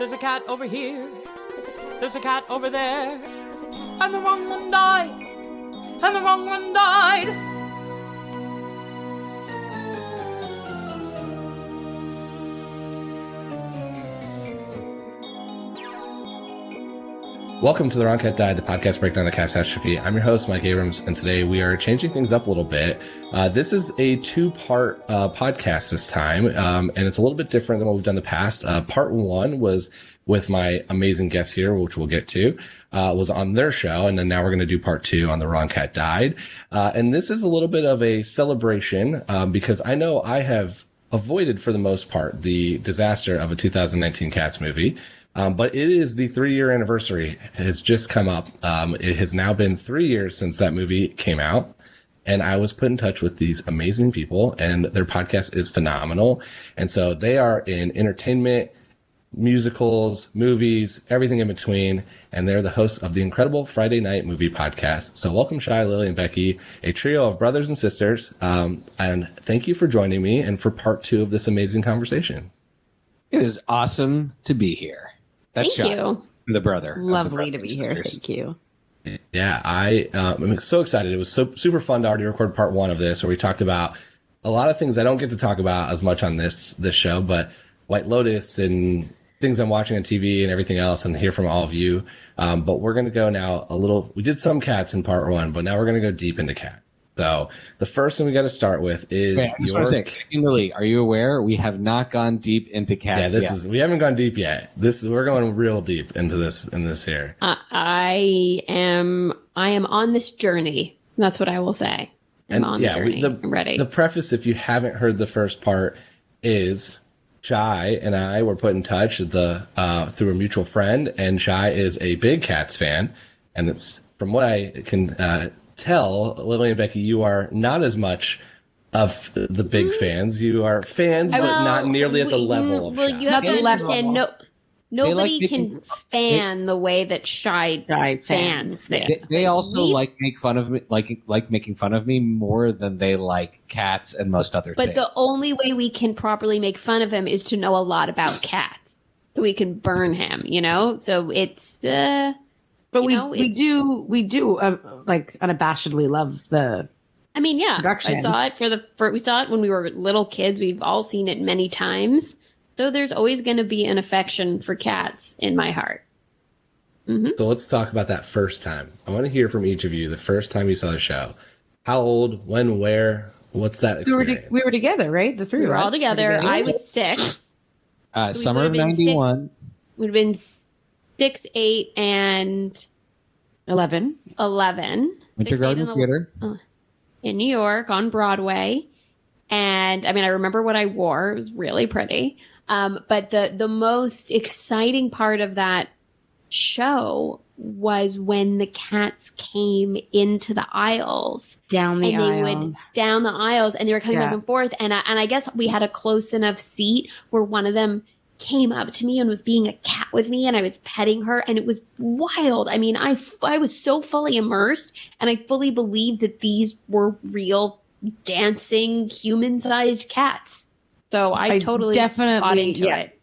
There's a cat over here, there's a cat over there, and the wrong one died, and the wrong one died. Welcome to The Wrong Cat Died, the podcast breakdown of the catastrophe. I'm your host, Mike Abrams, and today we are changing things up a little bit. This is a two-part podcast this time, and it's a little bit different than what we've done in the past. Part one was with my amazing guest here, which we'll get to, was on their show, and then now we're going to do part two on The Wrong Cat Died. And this is a little bit of a celebration because I know I have avoided, for the most part, the disaster of a 2019 Cats movie. But it is the 3-year anniversary. It has just come up. It has now been 3 years since that movie came out. And I was put in touch with these amazing people, and their podcast is phenomenal. And so they are in entertainment, musicals, movies, everything in between. And they're the hosts of the incredible Friday Night Movie Podcast. So welcome Shai, Lily, and Becky, a trio of brothers and sisters. And thank you for joining me and for part two of this amazing conversation. It is awesome to be here. That's Thank Shai, you. The brother. Lovely to be sisters. Here. Thank you. Yeah, I'm so excited. It was so super fun to already record part one of this, where we talked about a lot of things I don't get to talk about as much on this show, but White Lotus and things I'm watching on TV and everything else, and hear from all of you. But we're going to go now a little. We did some cats in part one, but now we're going to go deep into cats. So the first thing we got to start with is Lily, are you aware we have not gone deep into cats? Yeah, we haven't gone deep yet. We're going real deep into this here. I am on this journey. That's what I will say. I'm on the journey. I'm ready. The preface, if you haven't heard the first part, is Shai and I were put in touch through a mutual friend, and Shai is a big Cats fan, and it's from what I can tell, Lily and Becky, you are not as much of the big fans. You are fans, but not nearly at the level of Shai. Well, you have to understand, nobody can fan the way that Shai fans things. They also making fun of me more than they like cats and most other things. But the only way we can properly make fun of him is to know a lot about cats, so we can burn him. You know, so it's But we do unabashedly love the. I mean, yeah, production. I saw it we saw it when we were little kids. We've all seen it many times. So there's always going to be an affection for cats in my heart. Mm-hmm. So let's talk about that first time. I want to hear from each of you the first time you saw the show. How old? When? Where? What's that experience? We were together, right? The three of us. We were all together. I was 6. So summer of 91. Would have been 6, 8, and 11. 11. Went to Garden Theater. In New York on Broadway. And I mean, I remember what I wore. It was really pretty. But the most exciting part of that show was when the cats came into the aisles. Down the aisles. And they were coming back and forth. And I guess we had a close enough seat where one of them came up to me and was being a cat with me, and I was petting her, and it was wild. I mean, I was so fully immersed, and I fully believed that these were real dancing human-sized cats. So I totally definitely bought into it.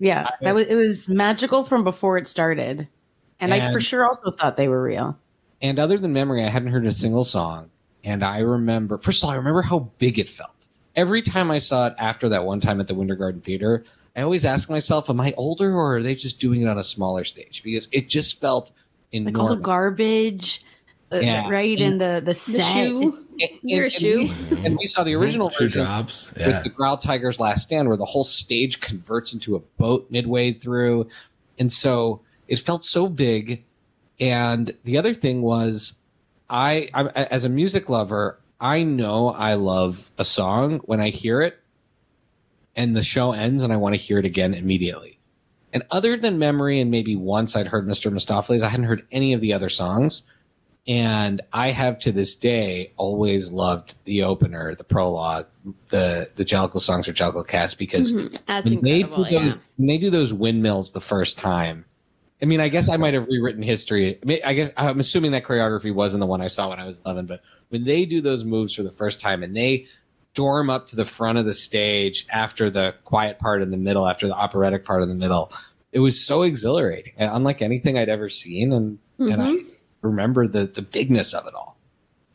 Yeah, it was magical from before it started. And I for sure also thought they were real. And other than Memory, I hadn't heard a single song. And I remember, first of all, I remember how big it felt. Every time I saw it after that one time at the Winter Garden Theater, I always ask myself, am I older or are they just doing it on a smaller stage? Because it just felt enormous. Like all the garbage, right? And the set. And we saw the original version with the Growl Tiger's Last Stand where the whole stage converts into a boat midway through. And so it felt so big. And the other thing was, I as a music lover, I know I love a song when I hear it and the show ends and I want to hear it again immediately. And other than Memory and maybe once I'd heard Mr. Mistoffelees, I hadn't heard any of the other songs. And I have to this day always loved the opener, the prologue, the Jellicle songs or Jellicle cast, because when they do those windmills the first time, I mean, I guess I might have rewritten history. I guess I'm assuming that choreography wasn't the one I saw when I was 11, but when they do those moves for the first time and they storm up to the front of the stage after the quiet part in the middle, after the operatic part in the middle, it was so exhilarating, unlike anything I'd ever seen. And I remember the bigness of it all.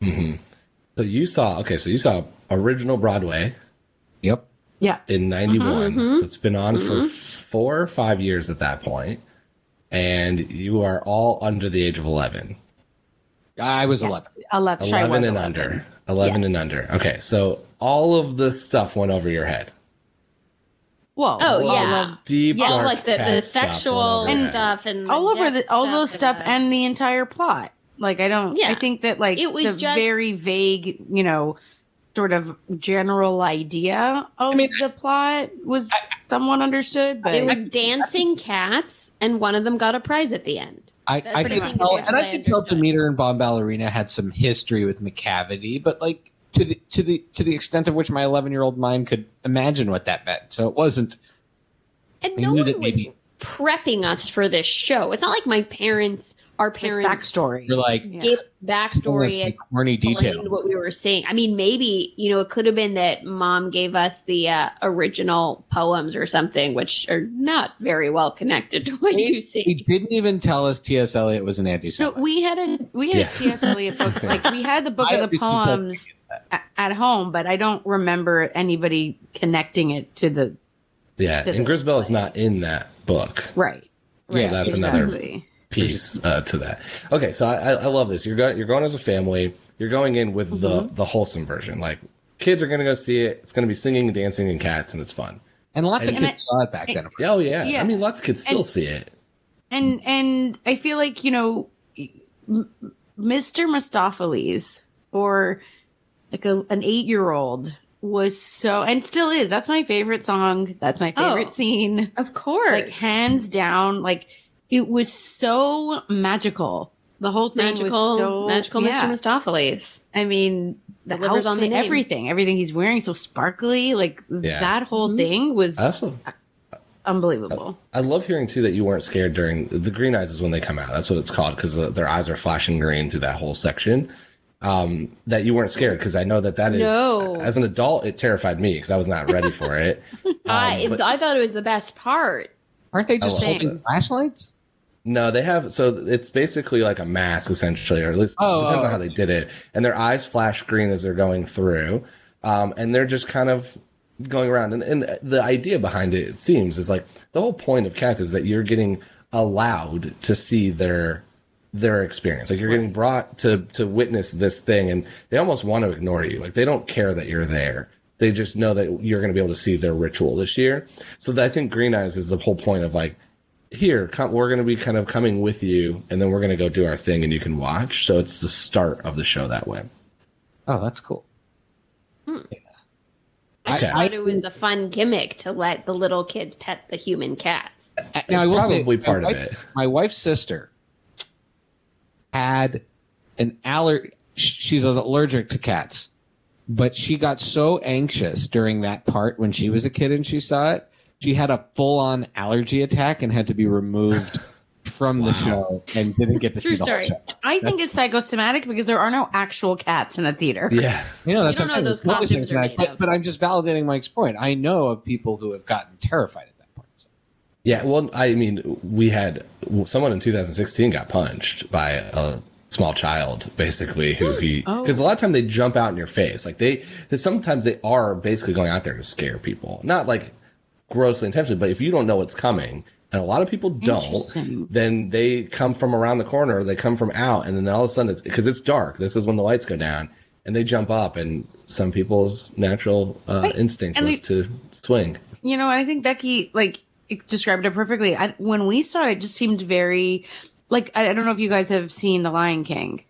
Mm-hmm. So you saw original Broadway. Yep. Yeah. In 91. Mm-hmm. So it's been on for 4 or 5 years at that point. And you are all under the age of 11. I was 11. 11 Shai was and 11. Under. 11 yes. and under. Okay, so all of the stuff went over your head. Whoa! Oh yeah, deep. Yeah, like the sexual stuff and all over the all those stuff and the entire plot. Like I don't. Yeah. I think that like it was just very vague. You know, sort of general idea of the plot was somewhat understood, but it was dancing cats. And one of them got a prize at the end. I can tell, and I can tell Demeter and Bombalurina had some history with Macavity, but like to the extent of which my 11-year-old mind could imagine what that meant. So it wasn't. And no one was prepping us for this show. It's not like my parents, our parents, backstory. You're like give backstory and corny details. What we were seeing. I mean, maybe it could have been that Mom gave us the original poems or something, which are not very well connected to what you see. He didn't even tell us T. S. Eliot was an anti-Semite. So we had a T. S. Eliot book. Like we had the book of the poems at home, but I don't remember anybody connecting it to the. Yeah, and Grizabella is not in that book, right? Right. Yeah, that's another piece to that. Okay, so I love this. You're going as a family. You're going in with the wholesome version. Like kids are going to go see it. It's going to be singing and dancing and cats, and it's fun. And lots of kids saw it back then. Oh yeah. I mean, lots of kids still see it. And I feel like Mr. Mistoffelees or like an 8-year-old was so and still is. That's my favorite song. That's my favorite scene. Of course, like hands down, like. It was so magical. The whole thing was so magical. Yeah. Mr. Mistoffelees. I mean, the outfit, on the name. Everything he's wearing, so sparkly. Like that whole thing was unbelievable. I love hearing too that you weren't scared during the green eyes is when they come out. That's what it's called because their eyes are flashing green through that whole section. That you weren't scared because I know that is as an adult it terrified me because I was not ready for it. I thought it was the best part. Aren't they just holding flashlights? No, they have. So it's basically like a mask, essentially, or at least it depends on how they did it. And their eyes flash green as they're going through, and they're just kind of going around. And the idea behind it seems is like the whole point of cats is that you're getting allowed to see their experience. Like you're getting brought to witness this thing, and they almost want to ignore you. Like they don't care that you're there. They just know that you're going to be able to see their ritual this year. So I think Green Eyes is the whole point of like, here, we're going to be kind of coming with you, and then we're going to go do our thing, and you can watch. So it's the start of the show that way. Oh, that's cool. Hmm. Yeah. I thought it was a fun gimmick to let the little kids pet the human cats. That's probably part of it. My wife's sister had an allergy. She's allergic to cats. But she got so anxious during that part when she was a kid and she saw it. She had a full-on allergy attack and had to be removed from the show and didn't get to see the whole show. I think it's psychosomatic because there are no actual cats in the theater. Yeah. That's what I'm saying. But I'm just validating Mike's point. I know of people who have gotten terrified at that point. So. Yeah, well, I mean, we had someone in 2016 got punched by a small child, basically, who he... Because a lot of time they jump out in your face. Like, sometimes they are basically going out there to scare people. Not, like, grossly intentionally, but if you don't know what's coming, and a lot of people don't, then they come from around the corner, or they come from out, and then all of a sudden, it's because it's dark. This is when the lights go down, and they jump up, and some people's natural instinct is to swing. You know, I think Becky, like... described it perfectly. When we saw it, it just seemed very like, I don't know if you guys have seen The Lion King,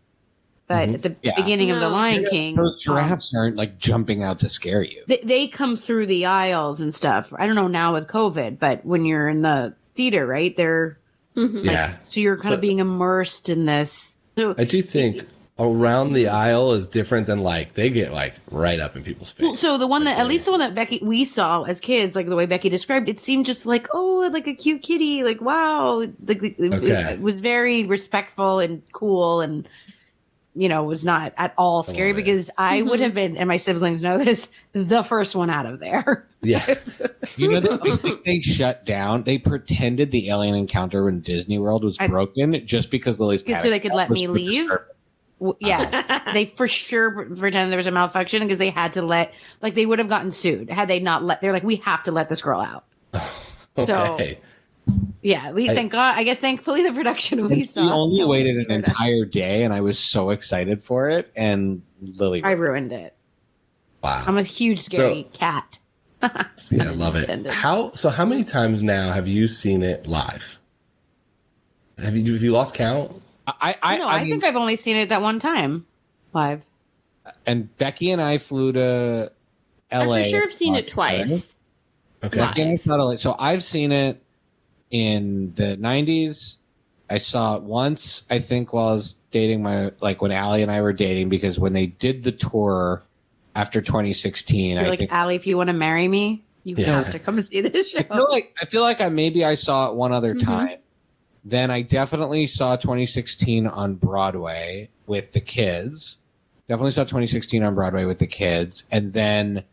but at the beginning of The Lion King, those giraffes aren't like jumping out to scare you. They come through the aisles and stuff. I don't know now with COVID, but when you're in the theater, right, they're so you're kind of being immersed in this. So I do think around the aisle is different than like they get like right up in people's face. So the one that at least the one that Becky we saw as kids, like the way Becky described, it seemed just like, oh, like a cute kitty, like wow, like it was very respectful and cool, and you know was not at all scary because I would have been, and my siblings know this, the first one out of there. Yeah, you know, I think they shut down. They pretended the alien encounter in Disney World was broken just because Lily's so they could let me leave. Yeah, they for sure pretended there was a malfunction because they had to let, like, they would have gotten sued had they not let, they're like, we have to let this girl out. Okay. So, yeah, thank God. I guess thankfully the production we saw. I only waited an entire day and I was so excited for it. And Lily. I ruined it. Wow. I'm a huge scary cat. Yeah, I love it. How many times now have you seen it live? Have you lost count? I think I've only seen it that one time live. And Becky and I flew to LA. I'm sure I've seen it twice. Okay. Becky and I saw it. So I've seen it in the 90s. I saw it once, I think, while I was dating when Allie and I were dating, because when they did the tour after 2016, I think, Allie, if you want to marry me, you have to come see this show. I feel like I saw it one other time. Then I definitely saw 2016 on Broadway with the kids. And then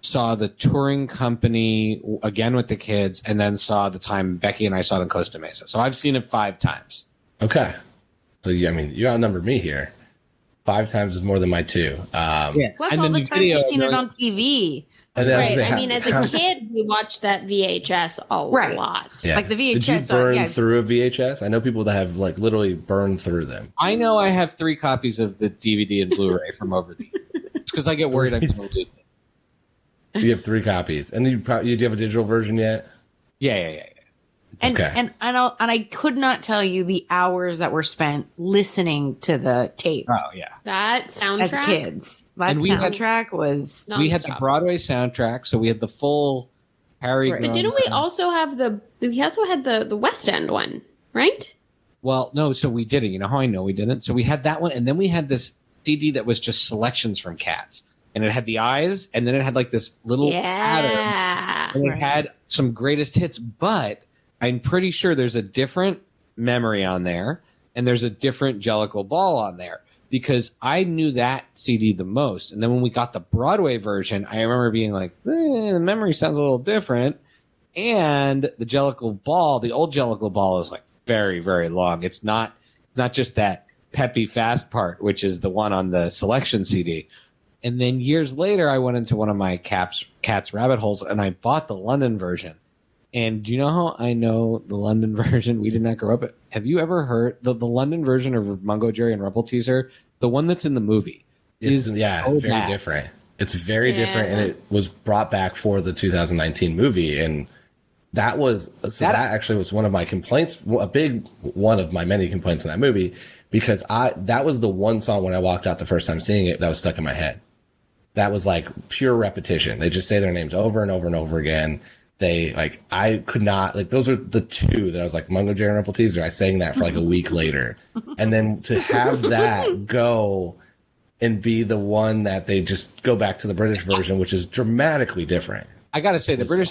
saw the touring company again with the kids. And then saw the time Becky and I saw it in Costa Mesa. So I've seen it 5 times. Okay. So, yeah, I mean, you outnumber me here. 5 times is more than my 2. Plus all the times you've seen it on TV. Right. I mean, as a kid, we watched that VHS a lot. Yeah. Like the VHS. Did you burn through a VHS? I know people that have like literally burned through them. I know I have 3 copies of the DVD and Blu-ray from over the years. It's because I get worried I'm going to lose it. You have 3 copies, and then do you have a digital version yet? Yeah. And I could not tell you the hours that were spent listening to the tape. Oh yeah, that soundtrack as kids. That soundtrack was non-stop. We had the Broadway soundtrack, so we had the full Harry. Right. But didn't we also have the West End one, right? Well, no. So we didn't. You know how I know we didn't? So we had that one, and then we had this CD that was just selections from Cats, and it had the eyes, and then it had like this little pattern, and it had some greatest hits, but. I'm pretty sure there's a different memory on there, and there's a different Jellicle ball on there, because I knew that CD the most. And then when we got the Broadway version, I remember being like, the memory sounds a little different. And the Jellicle ball, the old Jellicle ball is like very, very long. It's not just that peppy fast part, which is the one on the selection CD. And then years later, I went into one of my cat's rabbit holes, and I bought the London version. And do you know how I know the London version? We did not grow up. Have you ever heard the London version of Mungojerrie and Rumpleteazer? The one that's in the movie is very different. It's very different, and it was brought back for the 2019 movie, and that was that actually was one of my complaints, a big one of my many complaints in that movie, because that was the one song when I walked out the first time seeing it that was stuck in my head. That was like pure repetition. They just say their names over and over and over again. I could not, like, those are the 2 that I was like, Mungojerrie and Rumpleteazer. I sang that for like a week later. And then to have that go and be the one that they just go back to the British version, which is dramatically different. I got to say, the British,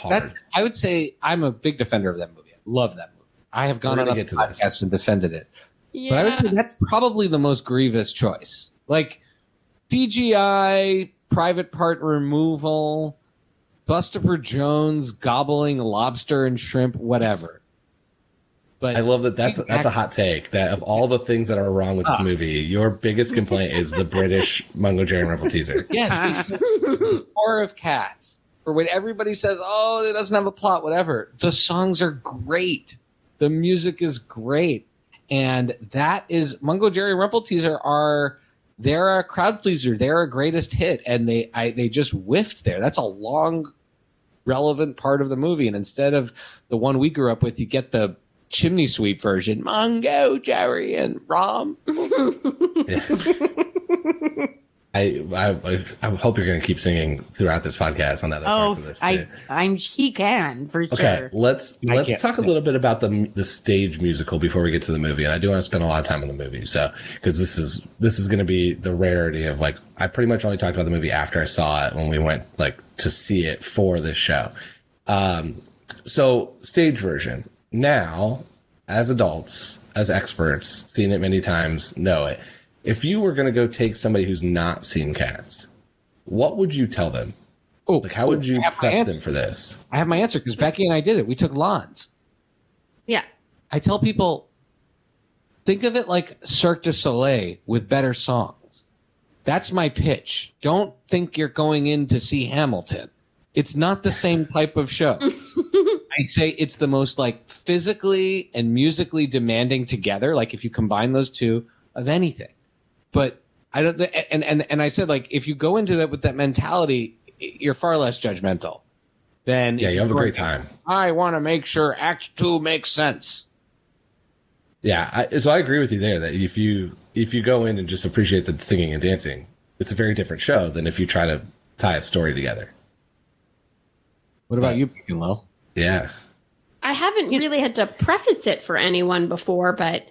I would say I'm a big defender of that movie. I love that movie. I have gone on other podcasts and defended it. Yeah. But I would say that's probably the most grievous choice. Like, CGI, private part removal. Bustaper Jones gobbling lobster and shrimp, whatever. But I love that. That's a hot take. That of all the things that are wrong with this movie, your biggest complaint is the British Mungojerrie and Rumpleteazer. Yes, because horror of cats. Or when everybody says, "Oh, it doesn't have a plot," whatever. The songs are great. The music is great, and that is Mungojerrie and Rumpleteazer are. They're a crowd pleaser. They're a greatest hit, and they just whiffed there. That's a long, relevant part of the movie, and instead of the one we grew up with, you get the chimney sweep version. Mungojerrie and Rum. Yeah. I hope you're going to keep singing throughout this podcast on other parts of this too. He can for sure. Okay, let's talk a little bit about the stage musical before we get to the movie, and I do want to spend a lot of time on the movie, so because this is going to be the rarity of like I pretty much only talked about the movie after I saw it when we went like to see it for this show. So stage version now as adults, as experts, seen it many times, know it. If you were going to go take somebody who's not seen Cats, what would you tell them? Oh, like how would you prep them for this? I have my answer because Becky and I did it. We took lawns. Yeah. I tell people, think of it like Cirque du Soleil with better songs. That's my pitch. Don't think you're going in to see Hamilton. It's not the same type of show. I say it's the most like physically and musically demanding together. Like if you combine those two of anything. But I don't, and I said, like, if you go into that with that mentality, you're far less judgmental than. Yeah, you have a great time. I want to make sure Act 2 makes sense. Yeah, so I agree with you there that if you go in and just appreciate the singing and dancing, it's a very different show than if you try to tie a story together. What about you, Becky Lowe? Yeah. I haven't really had to preface it for anyone before, but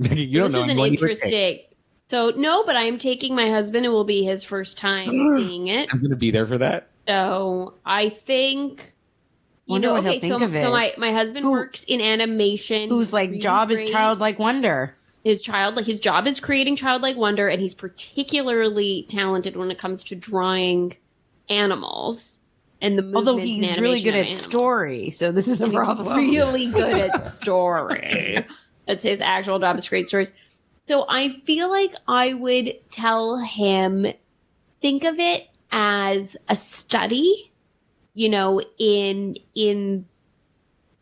you don't this know is an interesting. So, no, but I'm taking my husband. It will be his first time seeing it. I'm going to be there for that. So, I think, my husband works in animation. Whose, like, really job is childlike wonder. His job is creating childlike wonder, and he's particularly talented when it comes to drawing animals. And the although he's really good at story, so this is a problem. He's really good at story. That's his actual job is create stories. So I feel like I would tell him, think of it as a study, you know, in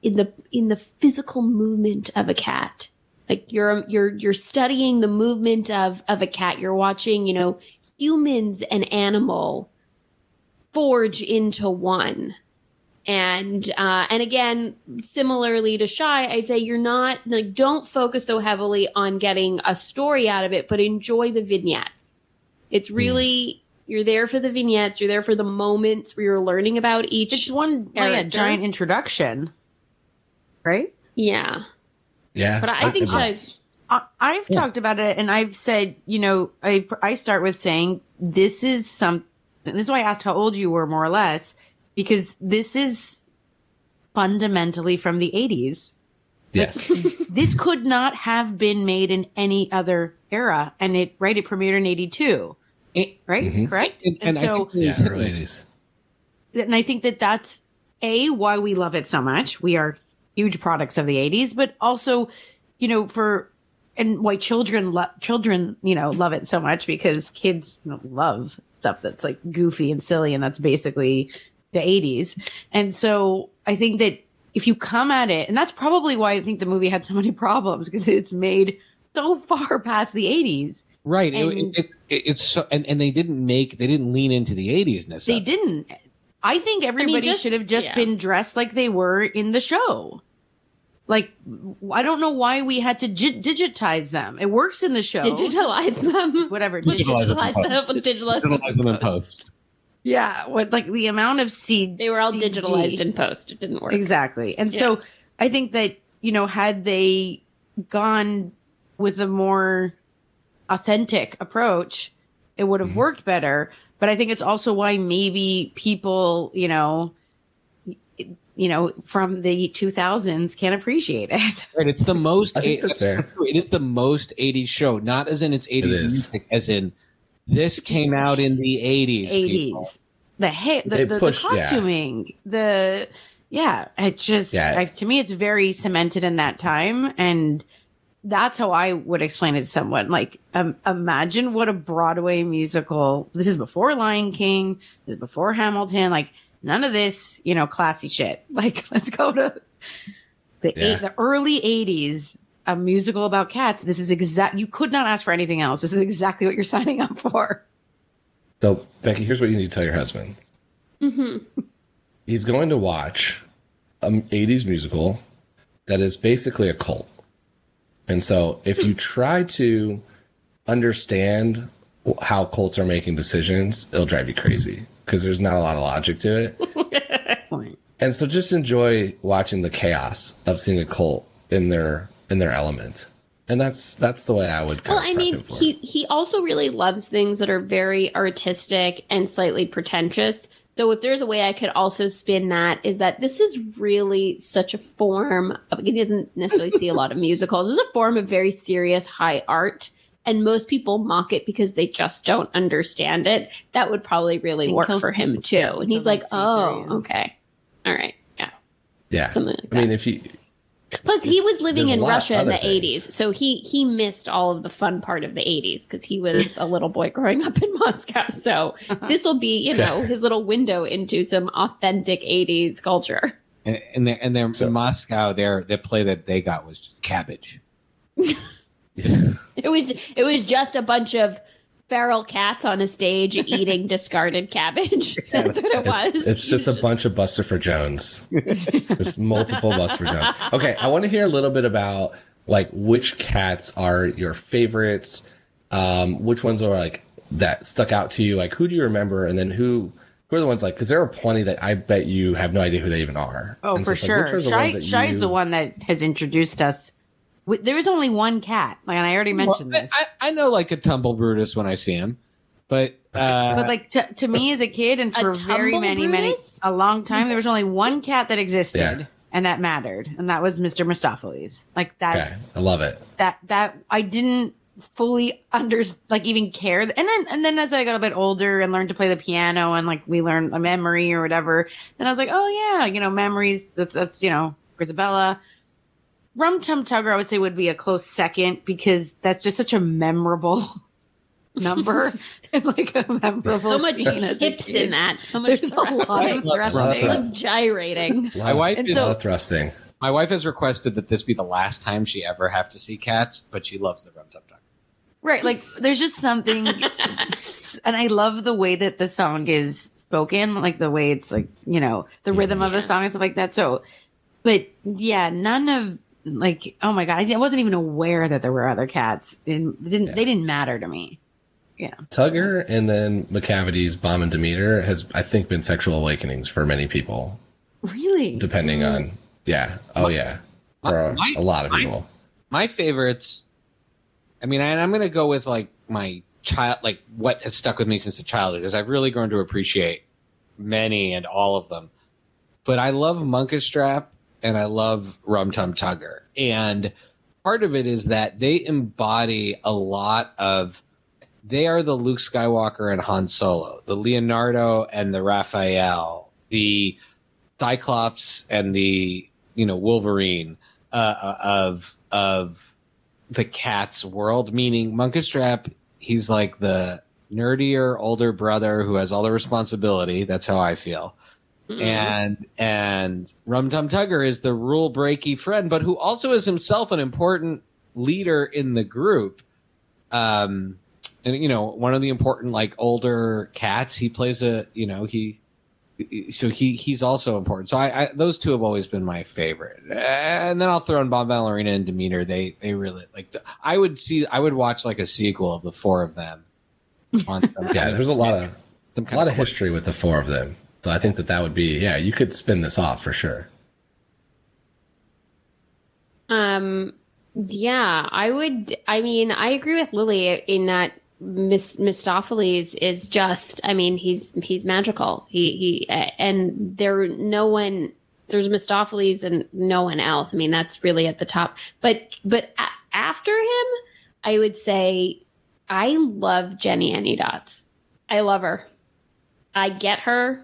the physical movement of a cat. Like you're studying the movement of a cat. You're watching, you know, humans and animal forge into one. And again, similarly to Shai, I'd say you're not like, don't focus so heavily on getting a story out of it, but enjoy the vignettes. It's really, you're there for the vignettes. You're there for the moments where you're learning about each. It's one like a giant introduction, right? Yeah. Yeah. But I think Shai's. I've talked about it and I've said, you know, I start with saying this is why I asked how old you were more or less. Because this is fundamentally from the 80s. Yes. This could not have been made in any other era. And it premiered in 82. Right? Mm-hmm. Correct? And so, early 80s. And I think that's why we love it so much. We are huge products of the 80s, but also, you know, why children, you know, love it so much because kids, you know, love stuff that's like goofy and silly. And that's basically the 80s. And so I think that if you come at it, and that's probably why I think the movie had so many problems because it's made so far past the 80s. Right. And it's so, and they didn't lean into the 80s necessarily. They didn't. I think everybody should have just been dressed like they were in the show. Like, I don't know why we had to digitize them. It works in the show. Digitalize them. Whatever. Digitalize them in post. Yeah, like the amount of seed. They were all CG. Digitalized in post. It didn't work. Exactly. And so I think that, you know, had they gone with a more authentic approach, it would have worked better. But I think it's also why maybe people, you know, from the 2000s can't appreciate it. Right. It's the most. It is the most 80s show, not as in its 80s music, as in. This came out in the 80s. the hair, the costuming, it's just, to me, it's very cemented in that time. And that's how I would explain it to someone. Like, imagine what a Broadway musical, this is before Lion King, this is before Hamilton, like none of this, classy shit. Like, let's go to the early 80s, a musical about cats. This is you could not ask for anything else. This is exactly what you're signing up for. So, Becky, here's what you need to tell your husband. Mm-hmm. He's going to watch an 80s musical that is basically a cult. And so if you try to understand how cults are making decisions, it'll drive you crazy because there's not a lot of logic to it. And so just enjoy watching the chaos of seeing a cult in their element. And that's the way I would kind of prep him for it. He also really loves things that are very artistic and slightly pretentious. Though if there's a way I could also spin that is that this is really such a form of, he doesn't necessarily see a lot of musicals. It's a form of very serious high art, and most people mock it because they just don't understand it. That would probably really work for him too. And he's like, okay. All right. Yeah. Yeah. Like plus he was living in Russia in the 80s. So he missed all of the fun part of the 80s because he was a little boy growing up in Moscow. So this will be, his little window into some authentic 80s culture. And in Moscow, their play that they got was Cabbage. It was just a bunch of feral cats on a stage eating discarded cabbage. That's what it was. It's just a bunch of Buster Jones. It's multiple Buster Jones. Okay, I want to hear a little bit about like which cats are your favorites, which ones are like that stuck out to you, like who do you remember, and then who are the ones like, because there are plenty that I bet you have no idea who they even are. Oh, and for sure. Shai is the one that has introduced us. There was only one cat, and I already mentioned this. I know, like, a Tumblebrutus when I see him, but like to me as a kid, and for very many a long time, there was only one cat that existed, and that mattered, and that was Mr. Mistoffelees. Like that's, I love it. That I didn't fully even care, and then as I got a bit older and learned to play the piano, and like we learned a memory or whatever, then I was like, memories. That's Grizabella. Rum Tum Tugger, I would say, would be a close second because that's just such a memorable number. It's like a memorable. So much hips in that. So much thrusting. Like gyrating. My wife has requested that this be the last time she ever have to see cats, but she loves the Rum Tum Tugger. Right. Like there's just something, and I love the way that the song is spoken, like the way it's like, the rhythm of the song and stuff like that. So, but yeah, none of. Like, oh my God, I wasn't even aware that there were other cats. They didn't matter to me. Yeah. Tugger and then Macavity's Bomb and Demeter has, I think, been sexual awakenings for many people. Really? Depending on, a lot of people. My favorites, and I'm going to go with like my child, like what has stuck with me since a childhood, is I've really grown to appreciate many and all of them. But I love Munkustrap. And I love Rum Tum Tugger. And part of it is that they embody a lot of... They are the Luke Skywalker and Han Solo, the Leonardo and the Raphael, the Cyclops and the Wolverine of the cat's world. Meaning Munkustrap, he's like the nerdier, older brother who has all the responsibility. That's how I feel. Mm-hmm. And Rum Tum Tugger is the rule breaky friend, but who also is himself an important leader in the group. One of the important like older cats. He plays he's also important. So I those two have always been my favorite. And then I'll throw in Bombalurina and Demeter. They really like. I would watch like a sequel of the four of them. There's a lot of history with the four of them. So I think that would be, you could spin this off for sure. I agree with Lily in that Mistoffelees is just, he's magical. And there's Mistoffelees and no one else. That's really at the top, but after him, I would say I love Jennyanydots. I love her. I get her.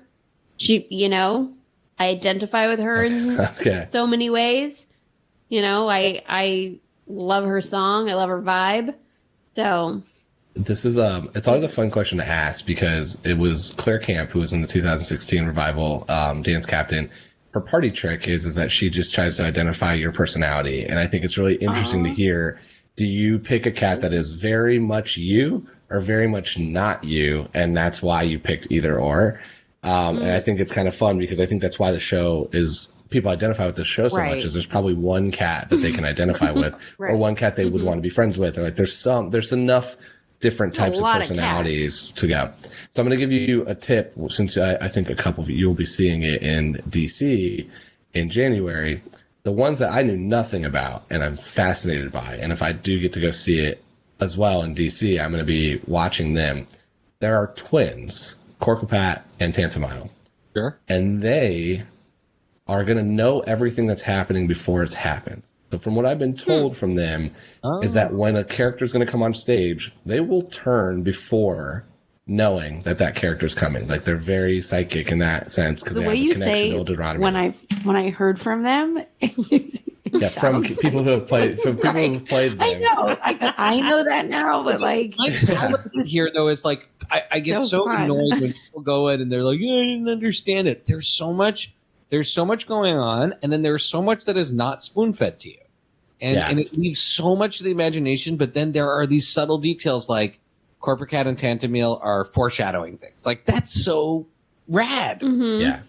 She, you know, I identify with her in so many ways. You know, I love her song. I love her vibe. So this is it's always a fun question to ask because it was Claire Camp who was in the 2016 revival, Dance Captain. Her party trick is that she just tries to identify your personality, and I think it's really interesting to hear. Do you pick a cat that is very much you or very much not you, and that's why you picked either or? And I think it's kind of fun because I think that's why the show is people identify with the show so much is there's probably one cat that they can identify with or one cat they would want to be friends with. Or like there's enough different types of personalities to go. So I'm going to give you a tip since I think a couple of you will be seeing it in DC in January. The ones that I knew nothing about and I'm fascinated by, and if I do get to go see it as well in DC, I'm going to be watching them. There are twins, Coricopat and Tantomile. Sure. And they are going to know everything that's happening before it's happened. So from what I've been told from them is that when a character is going to come on stage, they will turn before knowing that that character is coming. Like they're very psychic in that sense because the they way have a you connection say to Deuteronomy. When I heard from them, from people who have played them. I know, I know that now, but like all I hear though is like I get so annoyed when people go in and they're like, I didn't understand it. There's so much going on, and then there's so much that is not spoon-fed to you. And it leaves so much to the imagination, but then there are these subtle details like Coricopat and Tantomile are foreshadowing things. Like, that's so rad. Mm-hmm. Yeah.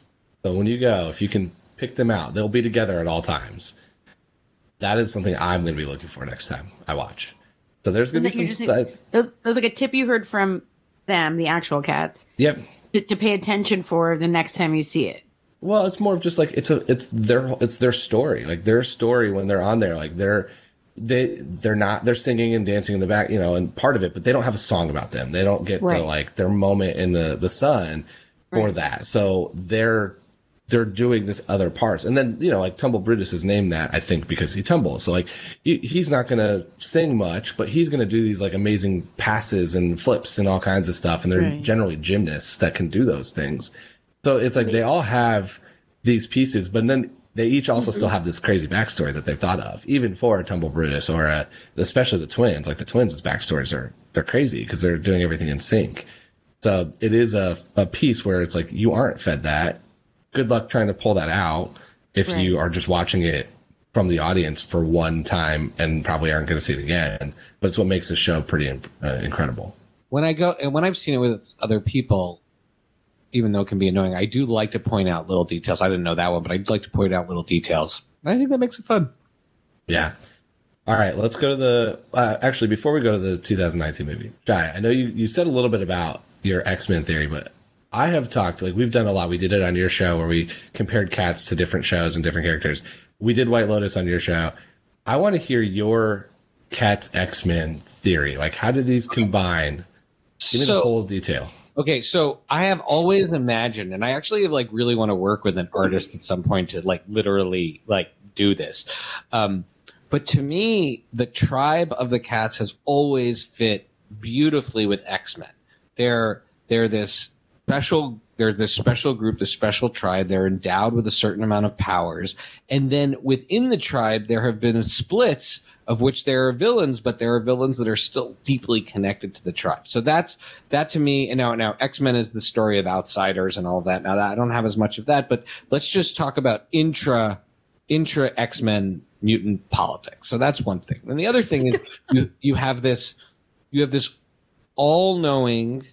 So when you go, if you can pick them out, they'll be together at all times. That is something I'm going to be looking for next time I watch. So there's going to be some stuff. That was like a tip you heard from them, the actual cats. Yep. To pay attention for the next time you see it. Well, it's more of just like it's their story. Like their story when they're on there, like they're singing and dancing in the back, you know, and part of it, but they don't have a song about them. They don't get the like their moment in the sun for that. So they're doing this other parts. And then, you know, like Tumblebrutus is named that, I think, because he tumbles. So like he's not going to sing much, but he's going to do these like amazing passes and flips and all kinds of stuff. And they're generally gymnasts that can do those things. So it's like they all have these pieces, but then they each also still have this crazy backstory that they've thought of, even for a Tumblebrutus or especially the twins. Like the twins' backstories they're crazy because they're doing everything in sync. So it is a piece where it's like you aren't fed that. Good luck trying to pull that out if you are just watching it from the audience for one time and probably aren't going to see it again. But it's what makes the show pretty incredible. When I go and when I've seen it with other people, even though it can be annoying, I do like to point out little details. I didn't know that one, but I'd like to point out little details. I think that makes it fun. Yeah. All right, let's go to the... actually, before we go to the 2019 movie, Shai, I know you said a little bit about your X-Men theory, but I have talked... Like, we've done a lot. We did it on your show where we compared cats to different shows and different characters. We did White Lotus on your show. I want to hear your cat's X-Men theory. Like, how do these combine? Give me the whole detail. Okay, so I have always imagined, and I actually like really want to work with an artist at some point to like literally like do this. But to me, the tribe of the cats has always fit beautifully with X-Men. They're this special group, this special tribe. They're endowed with a certain amount of powers, and then within the tribe, there have been splits. Of which there are villains, but there are villains that are still deeply connected to the tribe. So that's that to me. And now X-Men is the story of outsiders and all of that. Now that I don't have as much of that, but let's just talk about intra X-Men mutant politics. So that's one thing. And the other thing is you have this all-knowing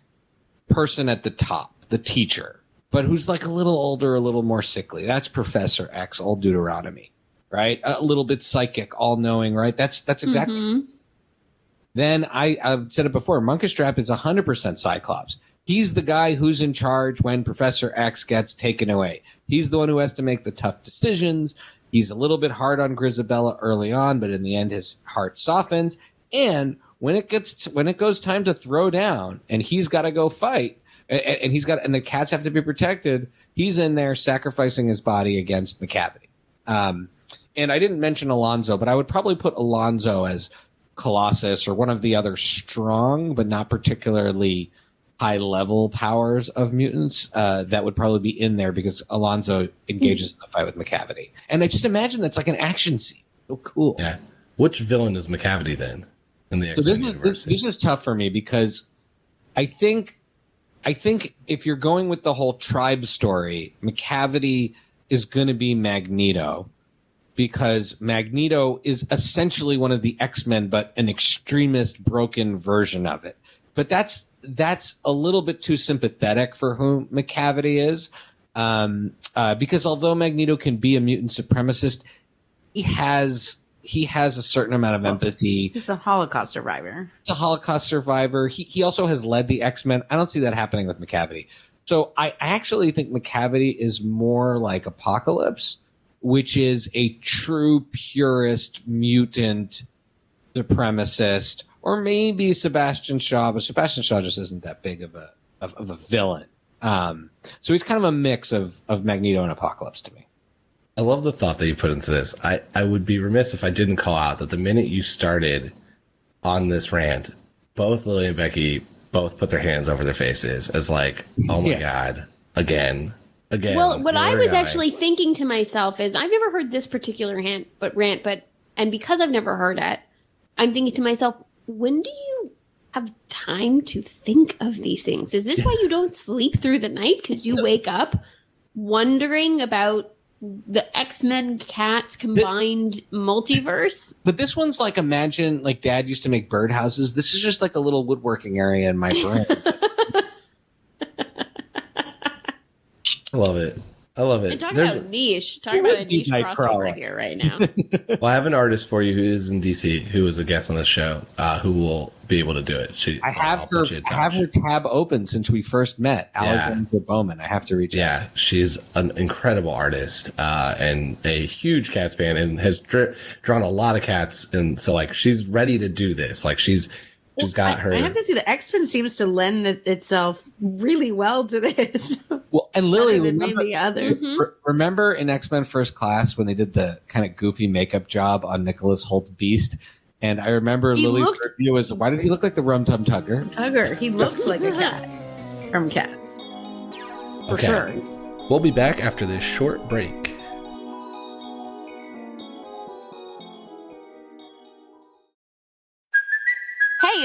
person at the top, the teacher, but who's like a little older, a little more sickly. That's Professor X, old Deuteronomy. Right? A little bit psychic, all-knowing, right? That's exactly. Mm-hmm. Then I've said it before, Munkustrap is 100% Cyclops. He's the guy who's in charge when Professor X gets taken away. He's the one who has to make the tough decisions. He's a little bit hard on Grizabella early on, but in the end his heart softens. And when it goes time to throw down and he's got to go fight and and the cats have to be protected, he's in there sacrificing his body against Macavity. And I didn't mention Alonzo, but I would probably put Alonzo as Colossus or one of the other strong but not particularly high level powers of mutants, that would probably be in there because Alonzo engages in a fight with Macavity. And I just imagine that's like an action scene. So cool. Yeah. Which villain is Macavity then in the X-Men universe? This is tough for me because I think if you're going with the whole tribe story, Macavity is going to be Magneto, because Magneto is essentially one of the X-Men, but an extremist, broken version of it. But that's a little bit too sympathetic for who Macavity is, because although Magneto can be a mutant supremacist, he has a certain amount of empathy. He's a Holocaust survivor. He also has led the X-Men. I don't see that happening with Macavity. So I actually think Macavity is more like Apocalypse, which is a true purist mutant supremacist, or maybe Sebastian Shaw, but Sebastian Shaw just isn't that big of a villain. So he's kind of a mix of Magneto and Apocalypse to me. I love the thought that you put into this. I would be remiss if I didn't call out that the minute you started on this rant, both Lily and Becky both put their hands over their faces as like, oh my God, again. Well, what I was actually thinking to myself is, I've never heard this particular rant, and because I've never heard it, I'm thinking to myself, when do you have time to think of these things? Is this why you don't sleep through the night? Because you wake up wondering about the X-Men cats combined multiverse? But this one's like, imagine like Dad used to make birdhouses. This is just like a little woodworking area in my brain. I love it. And talk about a niche crossover here right now. Well, I have an artist for you who is in DC, who is a guest on the show, who will be able to do it. I have her tab open since we first met, Alexandra Bowman. I have to reach out. Yeah, she's an incredible artist and a huge cats fan, and has drawn a lot of cats. And so, like, she's ready to do this. Like, she's got her. I have to say, the X-Men seems to lend itself really well to this. Well, and Lily, remember in X-Men First Class when they did the kind of goofy makeup job on Nicholas Holt's Beast? And I remember Lily's review was, why did he look like the Rum Tum Tugger? He looked like a cat from Cats. For sure. We'll be back after this short break. Hey,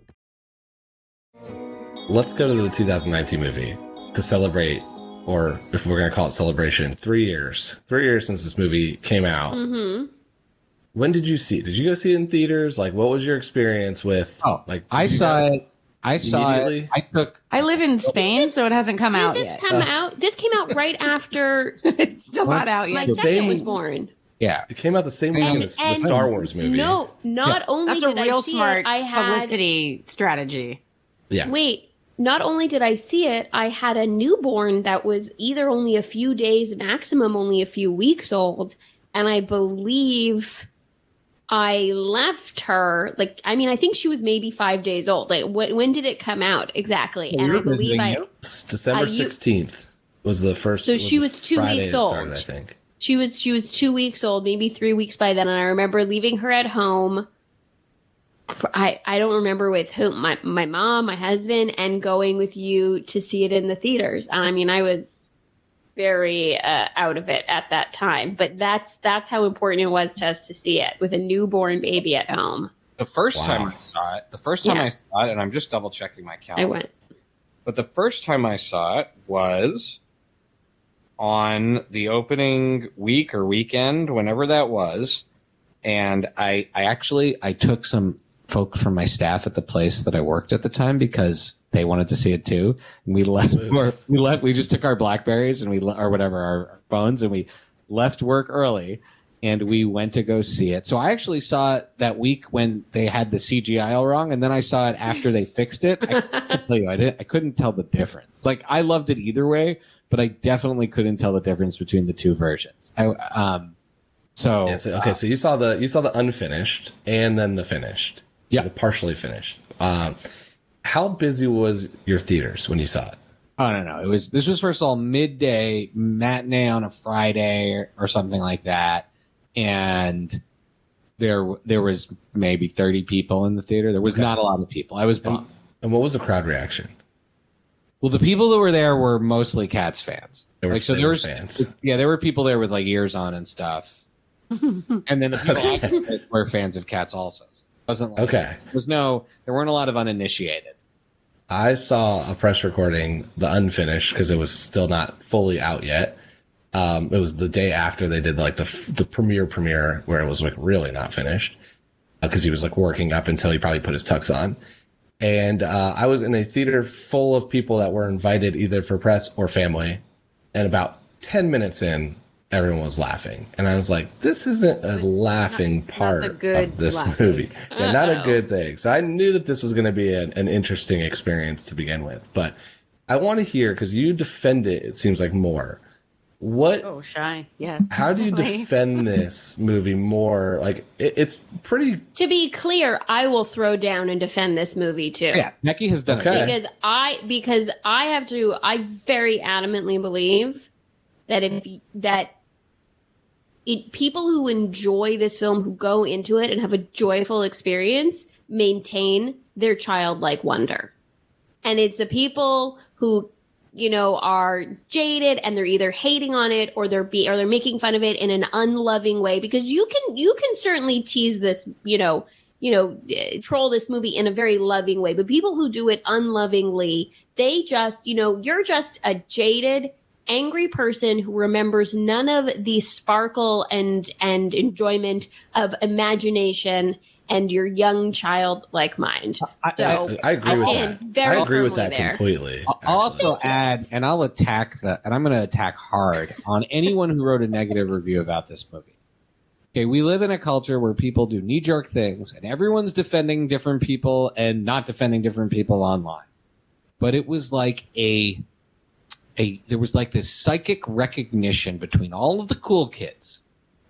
Let's go to the 2019 movie to celebrate, or if we're going to call it celebration, 3 years. 3 years since this movie came out. Mm-hmm. When did you see it? Did you go see it in theaters? Like, what was your experience with? I saw it. I live in Spain, so it hasn't come out yet. This came out right after. It's still not out yet. My second was born. Yeah, it came out the same week as the Star Wars movie. No, not only did I see it, I had a publicity strategy. Yeah. Wait. Not only did I see it, I had a newborn that was either only a few days, maximum only a few weeks old. And I believe I left her. Like, I mean, I think she was maybe 5 days old. Like, when did it come out exactly? Well, and I believe December 16th was the first. So she was 2 weeks old. Started, I think. She was 2 weeks old, maybe 3 weeks by then. And I remember leaving her at home. I don't remember with whom, my mom, my husband, and going with you to see it in the theaters. I mean, I was very out of it at that time, but that's how important it was to us to see it with a newborn baby at home. The first time I saw it, and I'm just double checking my calendar. I went. But the first time I saw it was on the opening week or weekend, whenever that was. And I took some folks from my staff at the place that I worked at the time because they wanted to see it too. And we just took our Blackberries and our phones, and we left work early and we went to go see it. So I actually saw it that week when they had the CGI all wrong, and then I saw it after they fixed it. I tell you, I couldn't tell the difference. Like, I loved it either way, but I definitely couldn't tell the difference between the two versions. So you saw the unfinished and then the finished. Yeah. The partially finished. How busy was your theaters when you saw it? Oh, no. This was first of all midday matinee on a Friday or something like that. And there was maybe 30 people in the theater. There was not a lot of people. I was bummed. And what was the crowd reaction? Well, the people that were there were mostly Cats fans. Fans. Yeah, there were people there with like ears on and stuff. And then the people were fans of Cats also. There weren't a lot of uninitiated. I saw a press recording, the unfinished, because it was still not fully out yet. It was the day after they did like the premiere where it was like really not finished because he was like working up until he probably put his tux on. And I was in a theater full of people that were invited either for press or family. And about 10 minutes in, everyone was laughing. And I was like, this isn't a laughing part of this movie. Yeah, not a good thing. So I knew that this was going to be an interesting experience to begin with. But I want to hear, because you defend it, it seems like, more. Shai. Yes. How do you defend this movie more? Like, it's pretty... To be clear, I will throw down and defend this movie, too. Yeah, Becky has done it. Because I have to... I very adamantly believe that people who enjoy this film, who go into it and have a joyful experience, maintain their childlike wonder. And it's the people who, are jaded and they're either hating on it or they're making fun of it in an unloving way, because you can certainly tease this, troll this movie in a very loving way. But people who do it unlovingly, they just, you're just a jaded, angry person who remembers none of the sparkle and enjoyment of imagination and your young child-like mind. I agree with that completely. I'll also add, and I'll attack and I'm going to attack hard on anyone who wrote a negative review about this movie. Okay, we live in a culture where people do knee-jerk things, and everyone's defending different people and not defending different people online. But it was like there was like this psychic recognition between all of the cool kids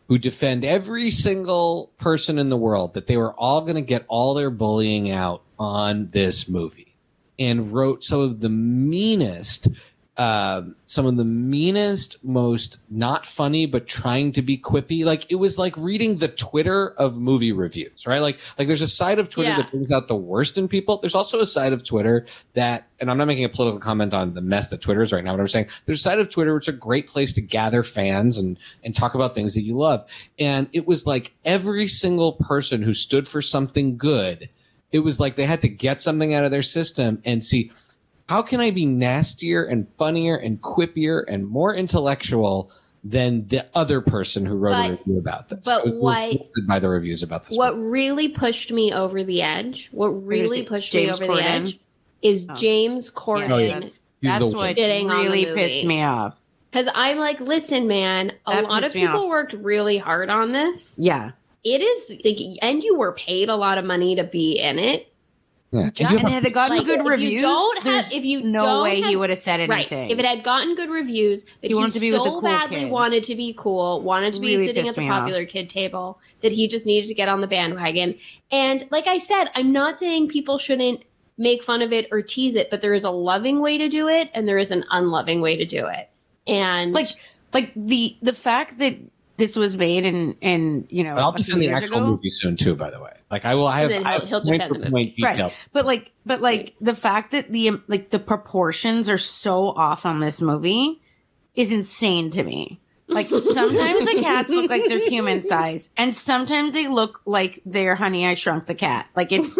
who defend every single person in the world that they were all going to get all their bullying out on this movie, and wrote some of the meanest, most not funny, but trying to be quippy. Like, it was like reading the Twitter of movie reviews, right? Like there's a side of Twitter that brings out the worst in people. There's also a side of Twitter that, and I'm not making a political comment on the mess that Twitter is right now, but I'm saying there's a side of Twitter which is a great place to gather fans and talk about things that you love. And it was like every single person who stood for something good, it was like they had to get something out of their system and see, how can I be nastier and funnier and quippier and more intellectual than the other person who wrote a review about this? But really pushed me over the edge, is James Corden. Yeah, that's what really pissed me off. Because I'm like, listen, man, a lot of people worked really hard on this. Yeah. It is, like, and you were paid a lot of money to be in it. Yeah. And it had gotten good reviews. If you don't have, no way he would have said anything. Right. If it had gotten good reviews, but he wanted to be cool, wanted to be really sitting at the popular kid table, that he just needed to get on the bandwagon. And like I said, I'm not saying people shouldn't make fun of it or tease it, but there is a loving way to do it, and there is an unloving way to do it. And like the fact that this was made and I'll defend the actual movie soon too, by the way. Like, I will, I have point for point detail. Right. But the fact that the proportions are so off on this movie is insane to me. Like, sometimes the cats look like they're human size, and sometimes they look like they're Honey, I Shrunk the Cat. Like, it's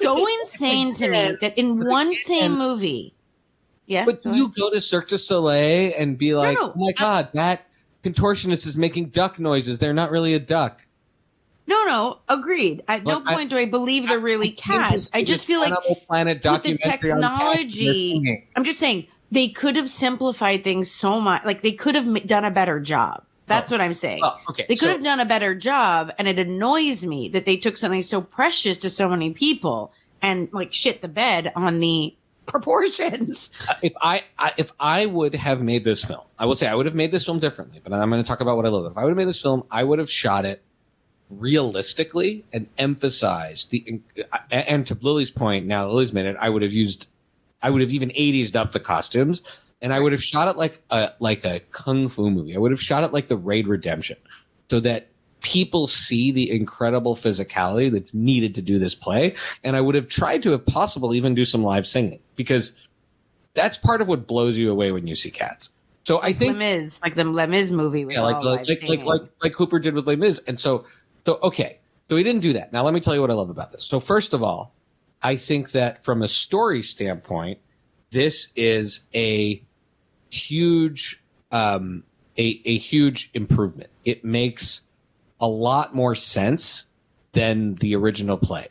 so insane to me that in one same movie Yeah. But do you go to Cirque du Soleil and be like, no, oh my God, that contortionist is making duck noises. They're not really a duck. No, agreed. At no point do I believe they're really cats. I just feel like Planet with the technology, I'm just saying they could have simplified things so much. Like they could have done a better job. That's what I'm saying. Oh, okay. They could have done a better job, and it annoys me that they took something so precious to so many people and like shit the bed on the proportions. If I would have made this film, I will say I would have made this film differently, but I'm going to talk about what I love. If I would have made this film, I would have shot it realistically and emphasized and to Lily's point, now that Lily's made it, I would have even 80s up the costumes. And I would have shot it like a kung fu movie. I would have shot it like the Raid Redemption, so that people see the incredible physicality that's needed to do this play. And I would have tried to, if possible, even do some live singing, because that's part of what blows you away when you see cats. So I think Les Mis, like the Les Mis movie, with like Hooper did with Les Mis. And so he didn't do that. Now let me tell you what I love about this. So first of all, I think that from a story standpoint, this is a huge improvement. It makes a lot more sense than the original play.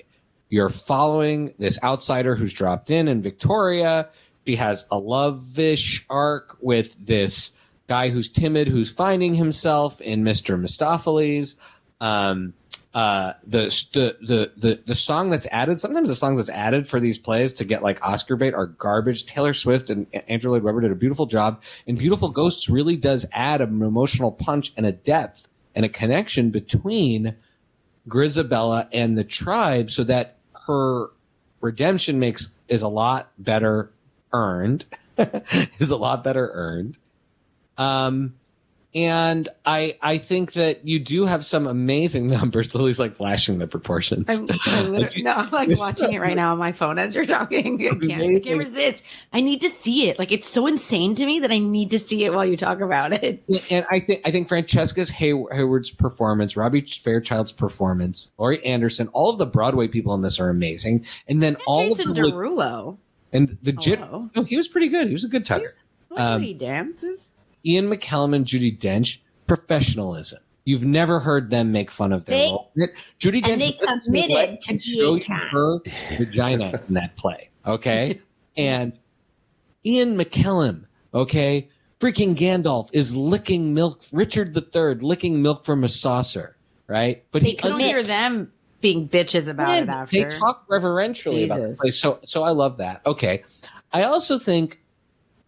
You're following this outsider who's dropped in Victoria. She has a love-ish arc with this guy who's timid, who's finding himself in Mr. Mistoffelees. The song that's added, sometimes the songs that's added for these plays to get like Oscar bait are garbage. Taylor Swift and Andrew Lloyd Webber did a beautiful job, and Beautiful Ghosts really does add an emotional punch and a depth and a connection between Grizabella and the tribe, so that her redemption is a lot better earned. And I think that you do have some amazing numbers. Lily's like flashing the proportions. I'm like watching it right now on my phone as you're talking. I can't resist. I need to see it. Like, it's so insane to me that I need to see it while you talk about it. And I think Francesca Hayward's performance, Robbie Fairchild's performance, Laurie Anderson, all of the Broadway people in this are amazing. And then all Jason of Jason Derulo. And the he was pretty good. He was a good tugger. He dances. Ian McKellen and Judi Dench, professionalism. You've never heard them make fun of their role. Judi Dench, they committed to show her vagina in that play, okay? And Ian McKellen, okay? Freaking Gandalf is licking milk. Richard III licking milk from a saucer, right? But they couldn't hear them being bitches about it after. They talk reverentially about the play. So I love that. Okay. I also think,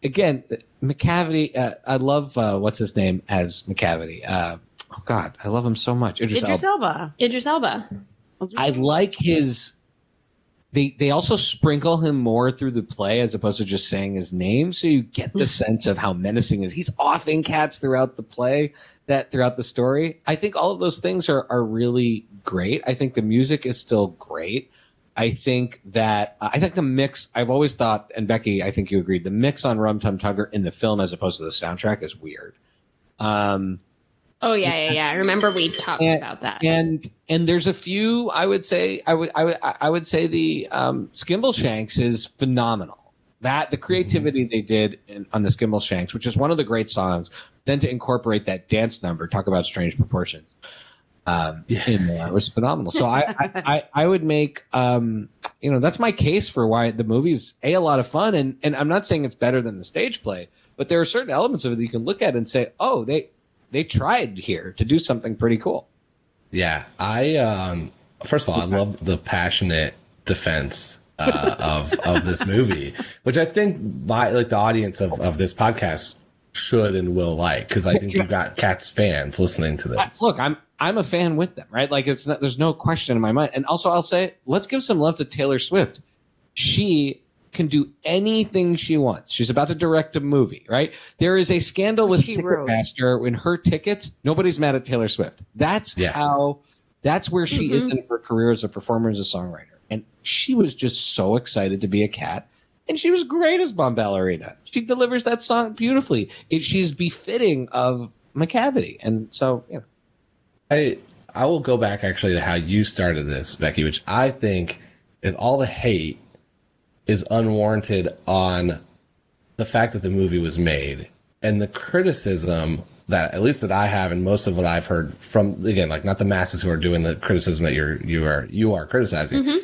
again, Macavity, I love what's his name as Macavity. Oh God, I love him so much. Idris Elba. I like his. They also sprinkle him more through the play as opposed to just saying his name, so you get the sense of how menacing is. He's offing cats throughout the play, throughout the story. I think all of those things are really great. I think the music is still great. I think the mix, I've always thought, and Becky, I think you agreed, the mix on Rum Tum Tugger in the film as opposed to the soundtrack is weird. Yeah. I remember we talked about that. And there's a few, I would say the Skimbleshanks is phenomenal. That the creativity they did on the Skimbleshanks, which is one of the great songs, then to incorporate that dance number, talk about strange proportions. In there. It was phenomenal. So I would make that's my case for why the movie's a lot of fun, and I'm not saying it's better than the stage play, but there are certain elements of it that you can look at and say, oh, they tried here to do something pretty cool. Yeah. I first of all, I love the passionate defense of this movie, which I think the audience of this podcast should and will like, because I think you've got Cats fans listening to this. Look, I'm a fan with them, right? Like, it's not, there's no question in my mind. And also, I'll say, let's give some love to Taylor Swift. She can do anything she wants. She's about to direct a movie, right? There is a scandal with Ticketmaster when her tickets. Nobody's mad at Taylor Swift. That's where she is in her career as a performer, as a songwriter. And she was just so excited to be a cat. And she was great as Bombalurina. She delivers that song beautifully. She's befitting of Macavity. And so, you know. I will go back actually to how you started this, Becky, which I think is all the hate is unwarranted on the fact that the movie was made and the criticism that, at least that I have, and most of what I've heard from, again, like not the masses who are doing the criticism that you are criticizing. Mm-hmm.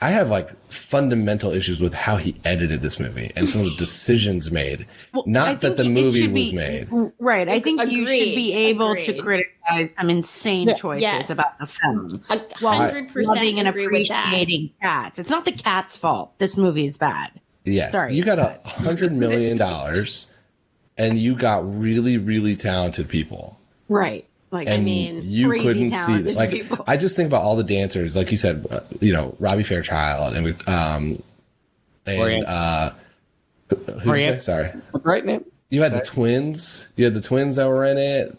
I have like fundamental issues with how he edited this movie and some of the decisions made. Well, not that the movie was made. Right. I think you should be able to criticize some insane choices about the film. 100% while loving and appreciating cats. It's not the cat's fault. This movie is bad. Yes. Sorry, you got $100 million and you got really, really talented people. Right. Like, and I mean, you couldn't see that. Like, people. I just think about all the dancers, like you said, you know, Robbie Fairchild and right, man. You had the twins. You had the twins that were in it.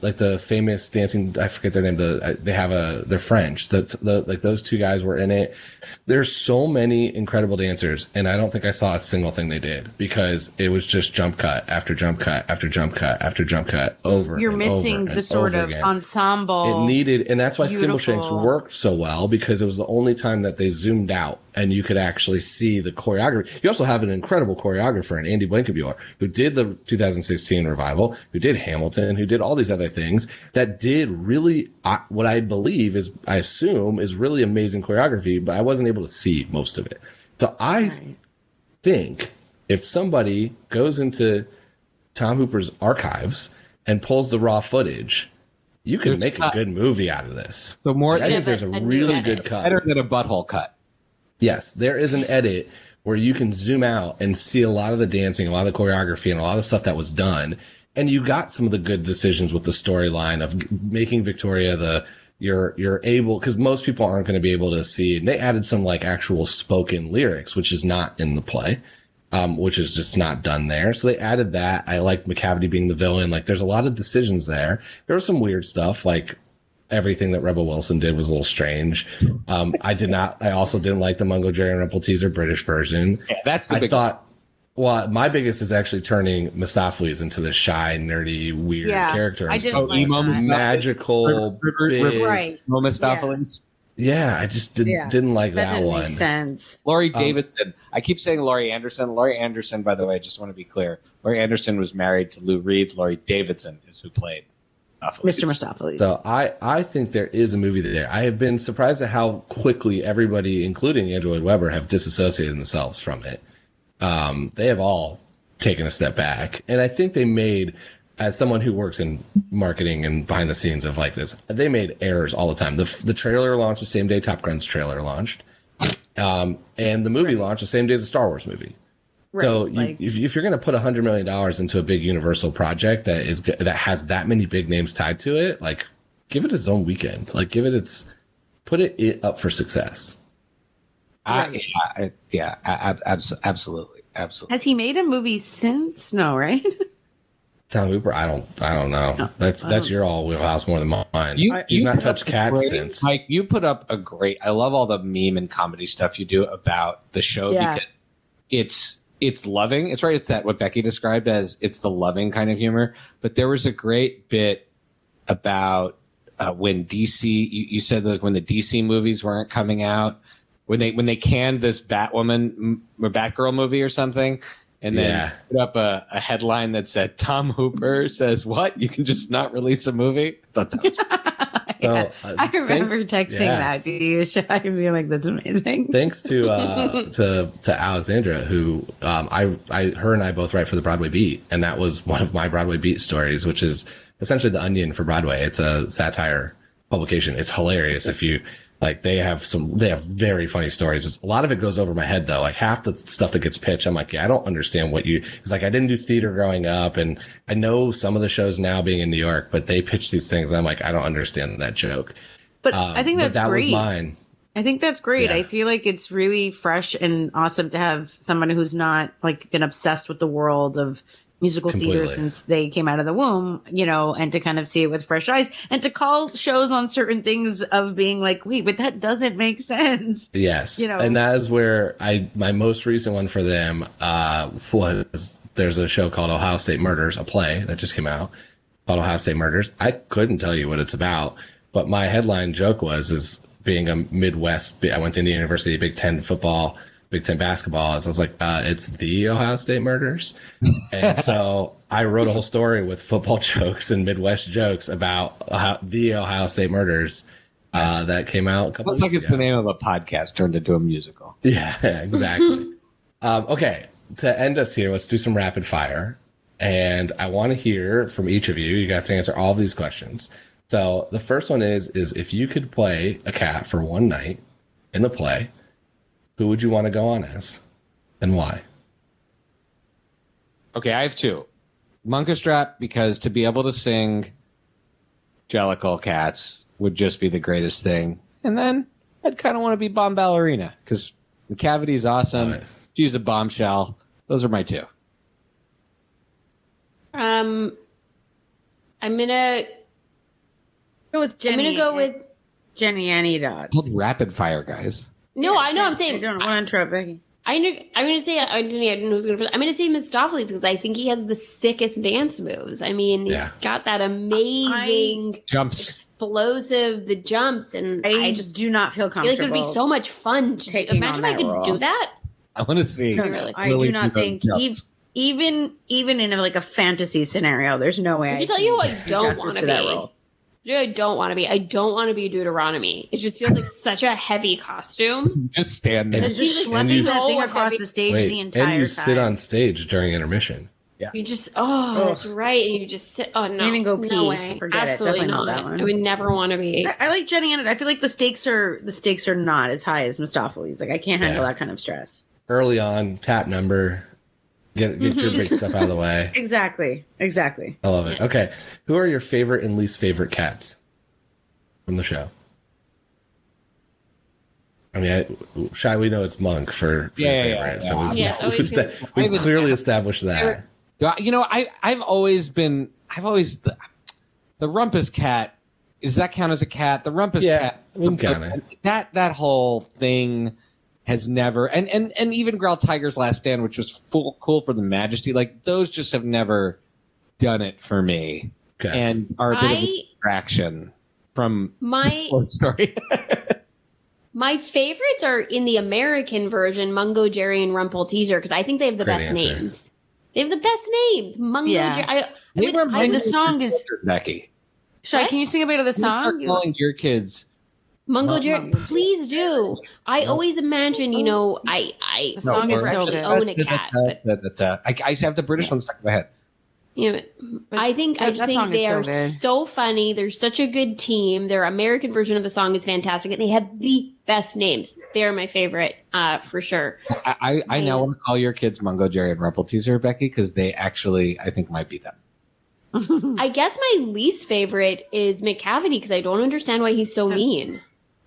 Like the famous dancing, I forget their name. They have they're French. Like those two guys were in it. There's so many incredible dancers, and I don't think I saw a single thing they did because it was just jump cut after jump cut after jump cut after jump cut over. You're missing the sort of ensemble it needed, and that's why Skimbleshanks worked so well because it was the only time that they zoomed out and you could actually see the choreography. You also have an incredible choreographer in Andy Blankenbuehler who did the 2016 revival, who did Hamilton, who did all these other things that did really what I believe is, I assume, is really amazing choreography, but I wasn't able to see most of it. So I think if somebody goes into Tom Hooper's archives and pulls the raw footage, you can make a good movie out of this. So more, I think there's a really good cut. Better than a butthole cut. Yes, there is an edit where you can zoom out and see a lot of the dancing, a lot of the choreography, and a lot of stuff that was done. And you got some of the good decisions with the storyline of making Victoria you're able, because most people aren't going to be able to see. And they added some like actual spoken lyrics, which is not in the play, which is just not done there. So they added that. I liked Macavity being the villain. Like there's a lot of decisions there. There was some weird stuff like everything that Rebel Wilson did was a little strange. I also didn't like the Mungojerrie and Rumpleteazer British version. Yeah, that's the my biggest is actually turning Mistoffelees into the shy, nerdy, weird character. I didn't like magical, big. Right. Mistoffelees. Yeah, I just didn't like that didn't one. That makes sense. Laurie Davidson. I keep saying Laurie Anderson. Laurie Anderson, by the way, I just want to be clear. Laurie Anderson was married to Lou Reed. Laurie Davidson is who played Mr. Mistoffelees. So I think there is a movie there. I have been surprised at how quickly everybody, including Andrew Lloyd Webber, have disassociated themselves from it. They have all taken a step back. And I think they made, as someone who works in marketing and behind the scenes of like this, they made errors all the time. The trailer launched the same day Top Gun's trailer launched. And the movie launched the same day as a Star Wars movie. Right, so if you're going to put $100 million into a big Universal project that has that many big names tied to it, like give it its own weekend, like put it up for success. Absolutely. Has he made a movie since? No, right? Tom Hooper, I don't know. No, that's your all wheelhouse more than mine. He's not touched cats since. Like you put up I love all the meme and comedy stuff you do about the show because it's loving. It's right. It's that what Becky described as it's the loving kind of humor. But there was a great bit about when DC. You said that when the DC movies weren't coming out, when they canned this Batwoman or Batgirl movie or something, and then put up a headline that said Tom Hooper says what? You can just not release a movie. I thought that was. I remember texting that to you, Shai, and being like, "That's amazing." Thanks to Alexandra, who her and I both write for the Broadway Beat, and that was one of my Broadway Beat stories, which is essentially the Onion for Broadway. It's a satire publication. It's hilarious if you like. They have very funny stories. A lot of it goes over my head though. Like half the stuff that gets pitched, I'm like, yeah, I don't understand what you. It's like I didn't do theater growing up, and I know some of the shows now being in New York, but they pitch these things, and I'm like, I don't understand that joke. But I think that great. Was mine. I think that's great. Yeah. I feel like it's really fresh and awesome to have someone who's not like been obsessed with the world of musical theater since they came out of the womb, you know, and to kind of see it with fresh eyes and to call shows on certain things of being like, wait, but that doesn't make sense. Yes. You know, and that is where my most recent one for them was there's a show called Ohio State Murders, a play that just came out called Ohio State Murders. I couldn't tell you what it's about, but my headline joke was being a Midwest. I went to Indiana University, Big Ten football Big Ten basketball is. I was like, it's the Ohio State Murders. And so I wrote a whole story with football jokes and Midwest jokes about the Ohio State Murders that came out a couple of years ago. Looks like it's the name of a podcast turned into a musical. Yeah, exactly. Okay, to end us here, let's do some rapid fire. And I want to hear from each of you. You have to answer all these questions. So the first one is if you could play a cat for one night in a play, who would you want to go on as and why? Okay, I have two. Munkustrap, because to be able to sing Jellicle cats would just be the greatest thing. And then I'd kind of want to be Bombalurina because Macavity's awesome. Right. She's a bombshell. Those are my two. I'm going to go with Jennyanydots. Called rapid fire, guys. No, yeah, I know. I'm saying. I don't want to throw Becky. I'm going to say Mistoffelees because I think he has the sickest dance moves. I mean, he's got that amazing jumps, explosive jumps, and I just do not feel comfortable. I feel like it would be so much fun to imagine if I could do that. I want to see. Really. I do not think even in a fantasy scenario, there's no way. I can tell you who I don't want to be. I don't want to be. I don't want to be Deuteronomy. It just feels like such a heavy costume. Just stand there. And just schlepping across the stage the entire time. And you sit on stage during intermission. Yeah. You just, that's right. And you just sit. Oh, no. You even go pee. No way. Forget Absolutely it. Definitely not that one. I would never want to be. I like Jenny and it. I feel like the stakes are not as high as Mistoffelees. Like, I can't handle that kind of stress. Early on, tap number. Get your big stuff out of the way. Exactly. I love it. Okay. Who are your favorite and least favorite cats from the show? I mean, Shai, we know it's Monk for favorite. Yeah. So we've clearly established that. You know, I've always the rumpus cat. Does that count as a cat? The rumpus cat. Wouldn't count it. That whole thing has never, and even Growl Tiger's Last Stand, which was cool for the Majesty, like those just have never done it for me, and are a bit of a distraction from my story. My favorites are in the American version, Mungojerrie and Rumpleteazer, because I think they have the names. They have the best names. Mungojerrie. Yeah. The song is Becky. Shai, can you sing a bit of the song? Start calling your kids. Mungojerrie, please do. I always imagine, the song is so good. Own a cat. I used to have the British one stuck in my head. Yeah, I just think they are so funny. They're such a good team. Their American version of the song is fantastic. They have the best names. They are my favorite, for sure. I now want to call your kids Mungojerrie and Rumpleteazer, Becky, because they actually, I think, might be them. I guess my least favorite is Macavity because I don't understand why he's so mean.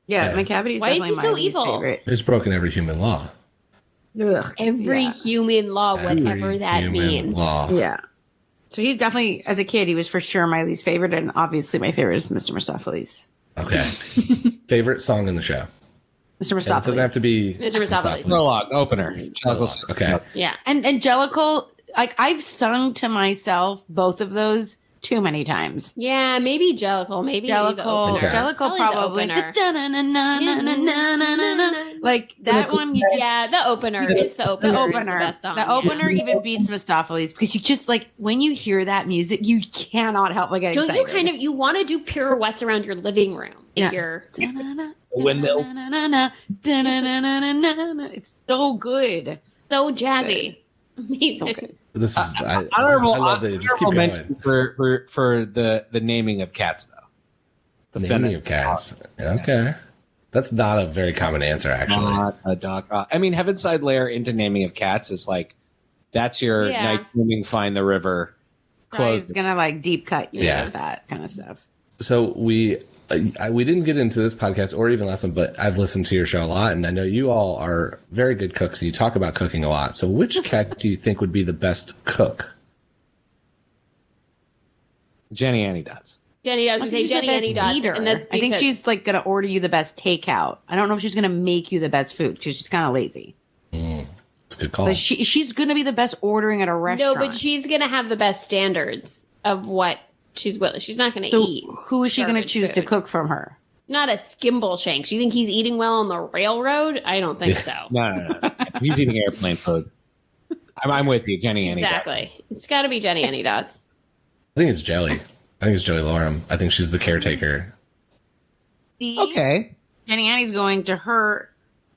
Yeah, McCavity's why is he so evil? He's broken every human law. Ugh, every human law, whatever that means. Law. Yeah. So he's definitely, as a kid, he was for sure my least favorite, and obviously my favorite is Mr. Mistoffelees. Okay. Favorite song in the show? Mr. Mistoffelees. It doesn't have to be Mr. Mistoffelees. Prologue, opener. Jellicle. Okay. Yeah. And Jellicle, like I've sung to myself both of those too many times. Yeah, maybe Jellicle. Jellicle probably. Like that one. Yeah, the opener. It's the opener. The opener is the best song. The opener even beats Mistoffelees because you just like when you hear that music, you cannot help but get excited. Don't you kind of want to do pirouettes around your living room? Yeah. Windmills. It's so good. So jazzy. Amazing. Okay. This is honorable mentions for the naming of cats, though. The naming of cats. Okay. That's not a very common answer, actually. Not a I mean, Heavenside Lair into naming of cats is like, that's your night swimming, find the river, close. He's going to deep cut you with that kind of stuff. So we didn't get into this podcast or even last one, but I've listened to your show a lot, and I know you all are very good cooks, and you talk about cooking a lot. So which cat do you think would be the best cook? Jennyanydots. Jenny, I was going to say Jennyanydots. And that's I think she's going to order you the best takeout. I don't know if she's going to make you the best food because she's kind of lazy. That's a good call. But she's going to be the best ordering at a restaurant. No, but she's going to have the best standards of what she's not going to eat. Who is she going to choose to cook from her? Not a Skimbleshanks. You think he's eating well on the railroad? I don't think so. No. He's eating airplane food. I'm with you, Jennyanydots. Exactly. It's got to be Jennyanydots. I think it's Jelly. I think it's Jelly Lorem. I think she's the caretaker. Okay. Jennyany's going to her.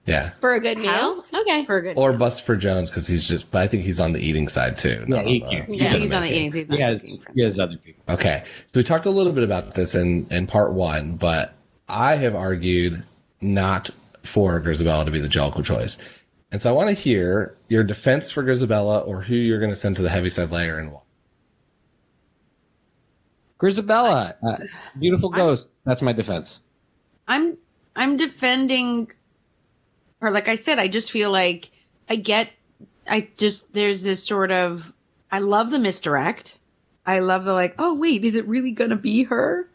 Yeah. For a good house? Meal? Okay. For a good meal. Bust for Jones because he's just, but I think he's on the eating side too. Yeah, he's on the eating side. He has other people. Okay. So we talked a little bit about this in part one, but I have argued not for Grizabella to be the Jellicle choice. And so I want to hear your defense for Grizabella or who you're going to send to the heaviside layer and why. Grizabella, beautiful ghost. That's my defense. I'm defending her. Like I said, I just feel like there's this sort of, I love the misdirect. I love the like, oh wait, is it really going to be her?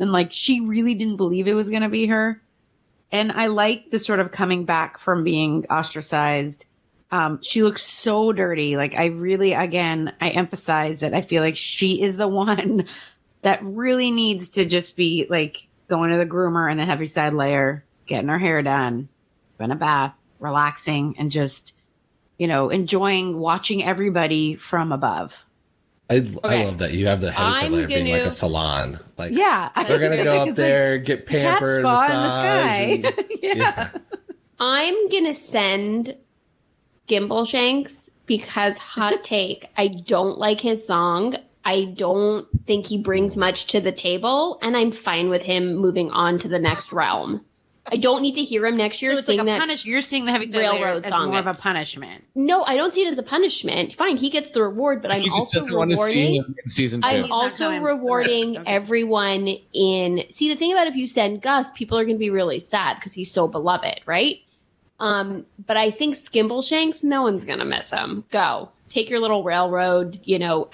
And like, she really didn't believe it was going to be her. And I like the sort of coming back from being ostracized. She looks so dirty. Like I really, again, I emphasize that I feel like she is the one that really needs to just be like going to the groomer and the heaviside layer, getting her hair done, in a bath, relaxing, and just, enjoying watching everybody from above. I love that you have the heaviside layer being like a salon. Like, yeah, we're going to go up there, like, get pampered, massage. In the sky. And, yeah. I'm going to send Skimbleshanks because, hot take, I don't like his song. I don't think he brings much to the table, and I'm fine with him moving on to the next realm. I don't need to hear him next year. So it's like a punishment. You're seeing the heaviside railroad song as more of a punishment. No, I don't see it as a punishment. Fine, he gets the reward, but I'm also rewarding. I'm also rewarding everyone in. See, the thing about if you send Gus, people are going to be really sad because he's so beloved, right? But I think Skimbleshanks, no one's going to miss him. Go take your little railroad,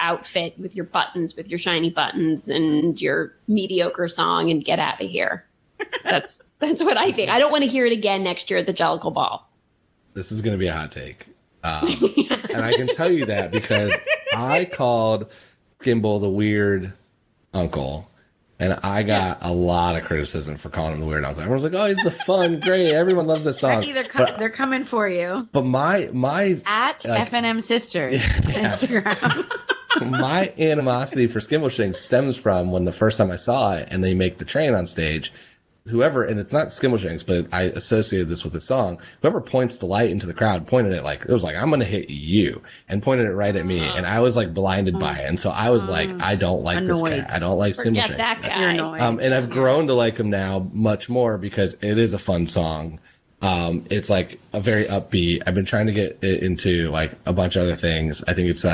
outfit with your buttons, with your shiny buttons, and your mediocre song, and get out of here. That's what I think. I don't want to hear it again next year at the Jellicle Ball. This is going to be a hot take. And I can tell you that because I called Skimble the weird uncle, and I got a lot of criticism for calling him the weird uncle. Everyone's like, oh, he's the fun, great. Everyone loves this song. Becky, they're coming for you. But my at FNM Sisters Instagram. My animosity for Skimbleshanks stems from when the first time I saw it and they make the train on stage, whoever, and it's not Skimbleshanks, but I associated this with the song, whoever points the light into the crowd pointed it like, it was like, I'm going to hit you, and pointed it right at me. And I was like blinded by it. And so I was like, I don't like this guy. I don't like Skimbleshanks. Yeah, that guy. And I've grown to like him now much more because it is a fun song. It's like a very upbeat. I've been trying to get it into like a bunch of other things. I think it's,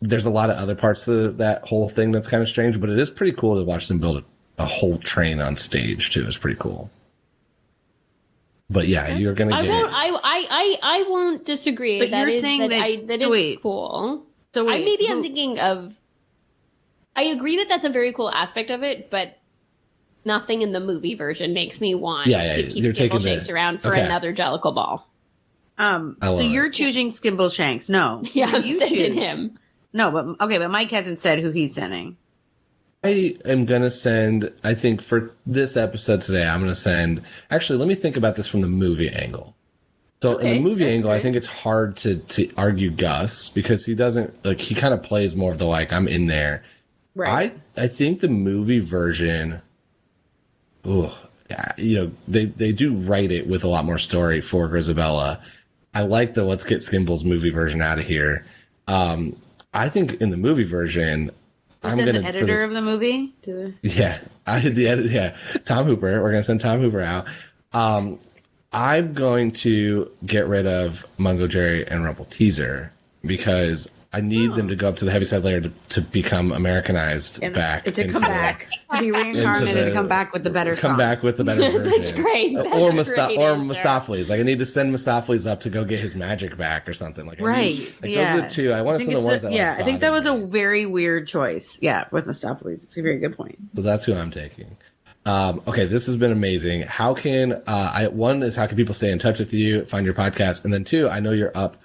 there's a lot of other parts to that whole thing that's kind of strange, but it is pretty cool to watch them build a whole train on stage too. Is pretty cool. But yeah, you're gonna get. I won't disagree. But that you're is, saying that, that is cool. So wait, I'm thinking of. I agree that that's a very cool aspect of it, but nothing in the movie version makes me want to keep Skimbleshanks around for another Jellicle Ball. So you're choosing Skimbleshanks? No. Yeah, I'm sending him. No, but okay. But Mike hasn't said who he's sending. I am going to send, I think for this episode today, I'm going to send, actually, let me think about this from the movie angle. So in the movie angle, great. I think it's hard to argue Gus because he doesn't, like, he kind of plays more of the, like, I'm in there. Right. I think the movie version, they do write it with a lot more story for Grizabella. I like the let's get Skimble's movie version out of here. I think in the movie version... I'm going to the editor of the movie. Tom Hooper. We're going to send Tom Hooper out. I'm going to get rid of Mungojerrie and Rumpleteazer because I need them to go up to the heaviside layer to become Americanized and back. To come back, to be reincarnated, to come back with the better song. Come back with the better version. That's great. That's or Mistoffelees. Like I need to send Mistoffelees up to go get his magic back or something. Like right. Those are the two. I want to send the ones that. Yeah, I think that was a very weird choice. Yeah, with Mistoffelees, it's a very good point. So that's who I'm taking. Okay, this has been amazing. How can how can people stay in touch with you, find your podcast, and then two, I know you're up.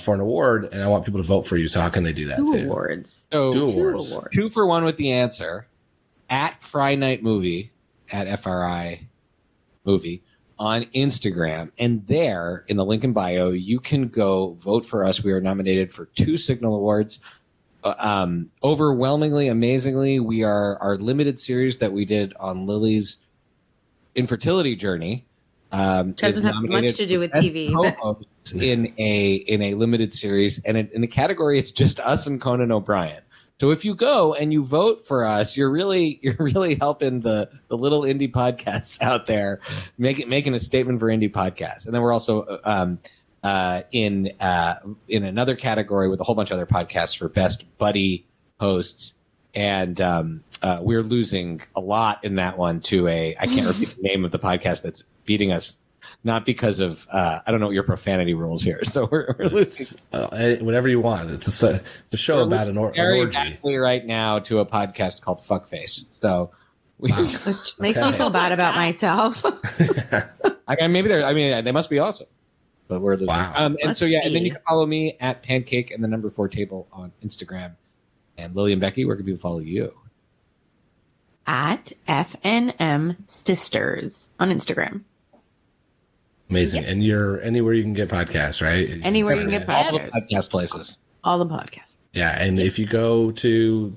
For an award, and I want people to vote for you. So how can they do that? Two awards. 2 for 1 with the answer at Friday Night Movie at FRI Movie on Instagram. And there, in the link in bio, you can go vote for us. We are nominated for 2 Signal Awards. Overwhelmingly, amazingly, we are our limited series that we did on Lily's infertility journey. Doesn't have much to do with TV. In a limited series, and in the category, it's just us and Conan O'Brien. So if you go and you vote for us, you're really helping the little indie podcasts out there, making a statement for indie podcasts. And then we're also in another category with a whole bunch of other podcasts for best buddy hosts. And we're losing a lot in that one to I can't repeat the name of the podcast that's beating us. Not because of I don't know your profanity rules here, so we're losing whatever you want. It's a show about an orgy. Very badly right now to a podcast called Fuckface. So which makes me feel bad about myself. They must be awesome, but we're losing. Wow. And then you can follow me at Pancake and the 4 Table on Instagram. And Lily and Becky, where can people follow you? At FNM Sisters on Instagram. Amazing. Yeah. And you're anywhere you can get podcasts, right? Anywhere you can get podcasts. All the podcast places. All the podcasts. Yeah. And if you go to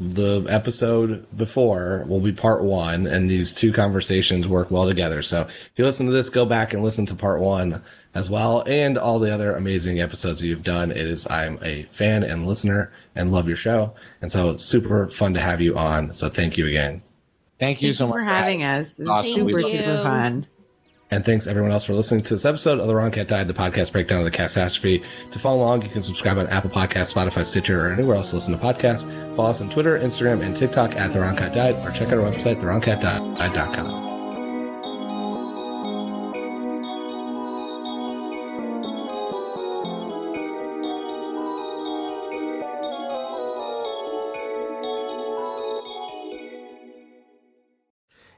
the episode before, will be part 1, and these 2 conversations work well together. So if you listen to this, go back and listen to part 1 as well, and all the other amazing episodes that you've done. I'm a fan and listener and love your show. And so it's super fun to have you on. So thank you again. Thank you so much for having us. It's awesome. Super fun. And thanks, everyone else, for listening to this episode of The Wrong Cat Died, the podcast breakdown of the catastrophe. To follow along, you can subscribe on Apple Podcasts, Spotify, Stitcher, or anywhere else to listen to podcasts. Follow us on Twitter, Instagram, and TikTok at The Wrong Cat Died, or check out our website, TheWrongCatDied.com.